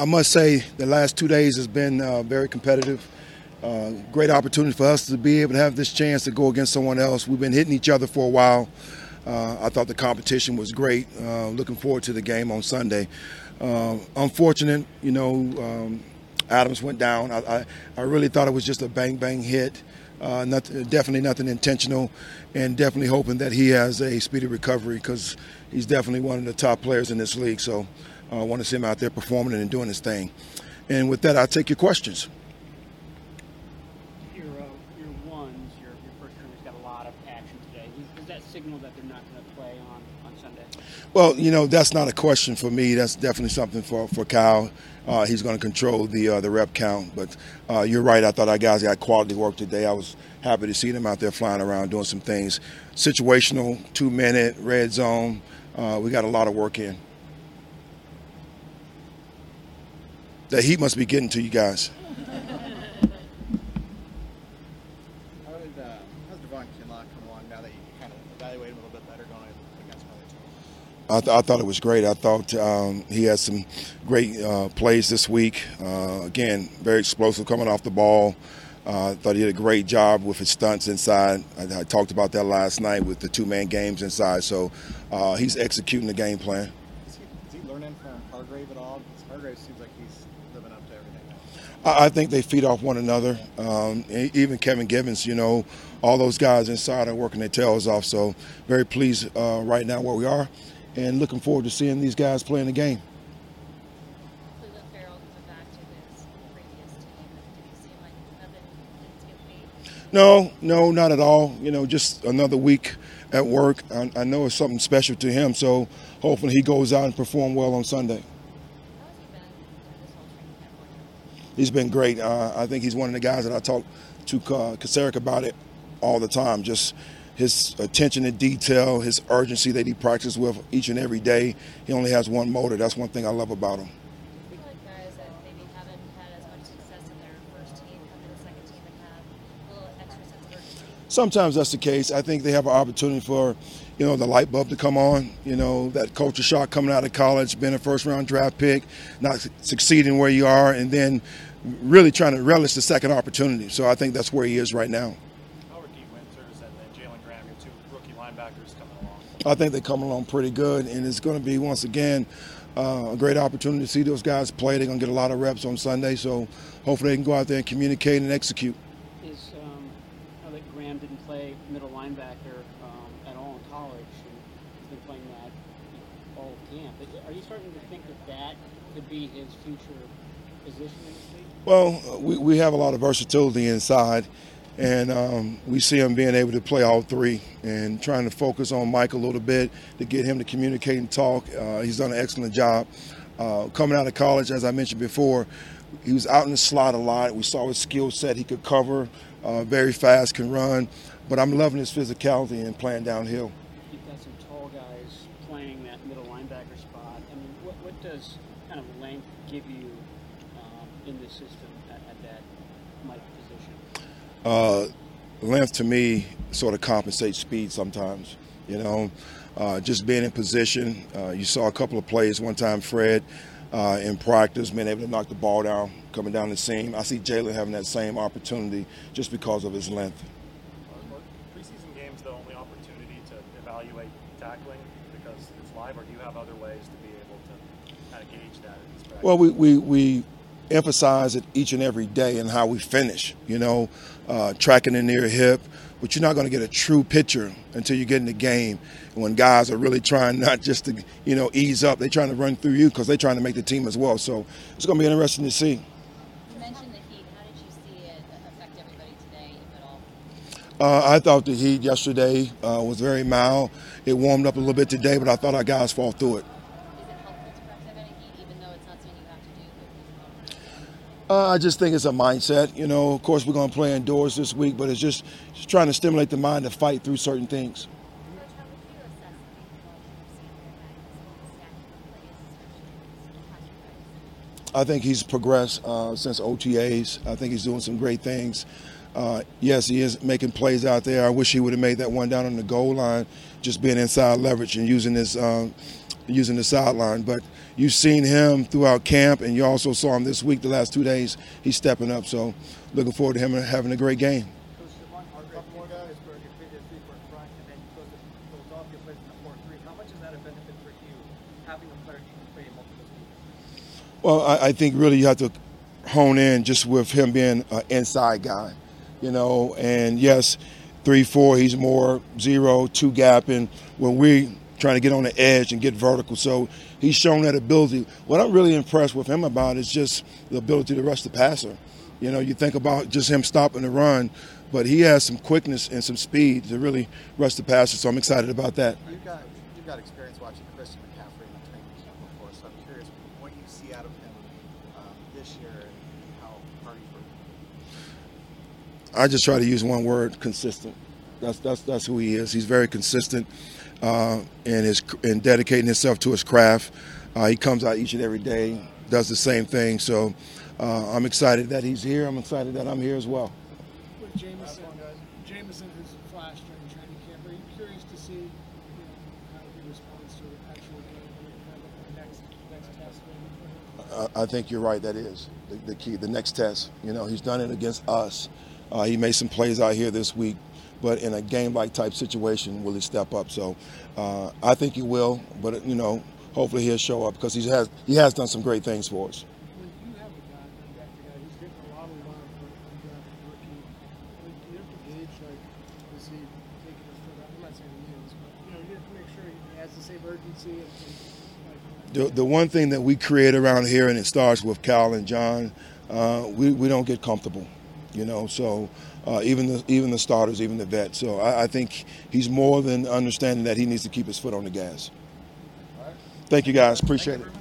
I must say the last 2 days has been very competitive. Great opportunity for us to be able to have this chance to go against someone else. We've been hitting each other for a while. I thought the competition was great. Looking forward to the game on Sunday. Unfortunate, you know, Adams went down. I really thought it was just a bang-bang hit. Definitely nothing intentional, and definitely hoping that he has a speedy recovery because he's definitely one of the top players in this league. So I want to see him out there performing and doing his thing. And with that, I'll take your questions. Your ones, your first teamer's got a lot of action today. Does that signal that they're not going to play on Sunday? Well, you know, that's not a question for me. That's definitely something for Kyle. He's going to control the rep count. But you're right. I thought our guys got quality work today. I was happy to see them out there flying around doing some things. Situational, 2-minute, red zone. We got a lot of work in. The heat must be getting to you guys. How's Devon Kinlock come along now that you kind of evaluate him a little bit better going against another team? I thought it was great. I thought he had some great plays this week. Again, very explosive coming off the ball. I thought he did a great job with his stunts inside. I talked about that last night with the two-man games inside. So he's executing the game plan. Is he learning from Hargrave at all? Because Hargrave seems like he's living up to everything now. I think they feed off one another. Even Kevin Givens, you know, all those guys inside are working their tails off. So very pleased right now where we are, and looking forward to seeing these guys playing the game. No, not at all. You know, just another week at work. I know it's something special to him, so hopefully he goes out and perform well on Sunday. He's been great. I think he's one of the guys that I talk to Kocurek about it all the time. Just his attention to detail, his urgency that he practices with each and every day. He only has one motor. That's one thing I love about him. Do you feel like guys that maybe haven't had as much success in their first team come to the second team and have a little extra sense of urgency? Sometimes that's the case. I think they have an opportunity for, you know, the light bulb to come on, you know, that culture shock coming out of college, being a first-round draft pick, not succeeding where you are, and then really trying to relish the second opportunity. So I think that's where he is right now. How are Dee Winters and then Jalen Graham, your two rookie linebackers, coming along? I think they come along pretty good, and it's going to be, once again, a great opportunity to see those guys play. They're going to get a lot of reps on Sunday, so hopefully they can go out there and communicate and execute. Is I think Graham didn't play middle linebacker at all in college, and he's been playing that all camp. Are you starting to think that that could be his future position in the league? Well, we have a lot of versatility inside, and we see him being able to play all three and trying to focus on Mike a little bit to get him to communicate and talk. He's done an excellent job. Coming out of college, as I mentioned before, he was out in the slot a lot. We saw his skill set. He could cover, very fast, can run. But I'm loving his physicality and playing downhill. You've got some tall guys playing that middle linebacker spot. I mean, what does kind of length give you in this system at that Mike position? Length to me sort of compensates speed sometimes, you know. Just being in position. You saw a couple of plays one time, Fred, in practice, being able to knock the ball down, coming down the seam. I see Jalen having that same opportunity just because of his length. Are preseason games the only opportunity to evaluate tackling because it's live, or do you have other ways to be able to kind of gauge that in this practice? Well, we emphasize it each and every day and how we finish, you know, tracking the near hip, but you're not going to get a true picture until you get in the game when guys are really trying not just to, you know, ease up. They're trying to run through you because they're trying to make the team as well. So it's going to be interesting to see. You mentioned the heat. How did you see it affect everybody today, if at all? I thought the heat yesterday was very mild. It warmed up a little bit today, but I thought our guys fought through it. I just think it's a mindset. You know, of course, we're going to play indoors this week, but it's just trying to stimulate the mind to fight through certain things. I think he's progressed since OTAs. I think he's doing some great things. Yes, he is making plays out there. I wish he would have made that one down on the goal line, just being inside leverage and using his using the sideline. But you've seen him throughout camp, and you also saw him this week, the last 2 days. He's stepping up, so looking forward to him having a great game. Well, I think really you have to hone in just with him being an inside guy, you know, and yes, 3-4, he's more 0-2 gap, and when we trying to get on the edge and get vertical, so he's shown that ability. What I'm really impressed with him about is just the ability to rush the passer. You know, you think about just him stopping the run, but he has some quickness and some speed to really rush the passer, so I'm excited about that. You've got experience watching Christian McCaffrey in the training camp before, so I'm curious what you see out of him this year and how hard he's working. I just try to use one word: consistent. That's who he is. He's very consistent and dedicating himself to his craft. He comes out each and every day, does the same thing. So I'm excited that he's here. I'm excited that I'm here as well. With Jameson has flashed during training camp. Are you curious to see, you know, how he responds to the actual game, the next test? I think you're right. That is the key. The next test. You know, he's done it against us. He made some plays out here this week. But in a game-like type situation, will he step up? So I think he will, but, you know, hopefully he'll show up because he has done some great things for us. When you have a guy like that, who's getting a lot of love for undrafted rookie, you have to gauge, like, is he taking his foot out? I'm not saying he is, but, you know, you have to make sure he has the same urgency. The one thing that we create around here, and it starts with Cal and John, we don't get comfortable. You know, so even the starters, even the vets. So I think he's more than understanding that he needs to keep his foot on the gas. Thank you, guys. Appreciate it.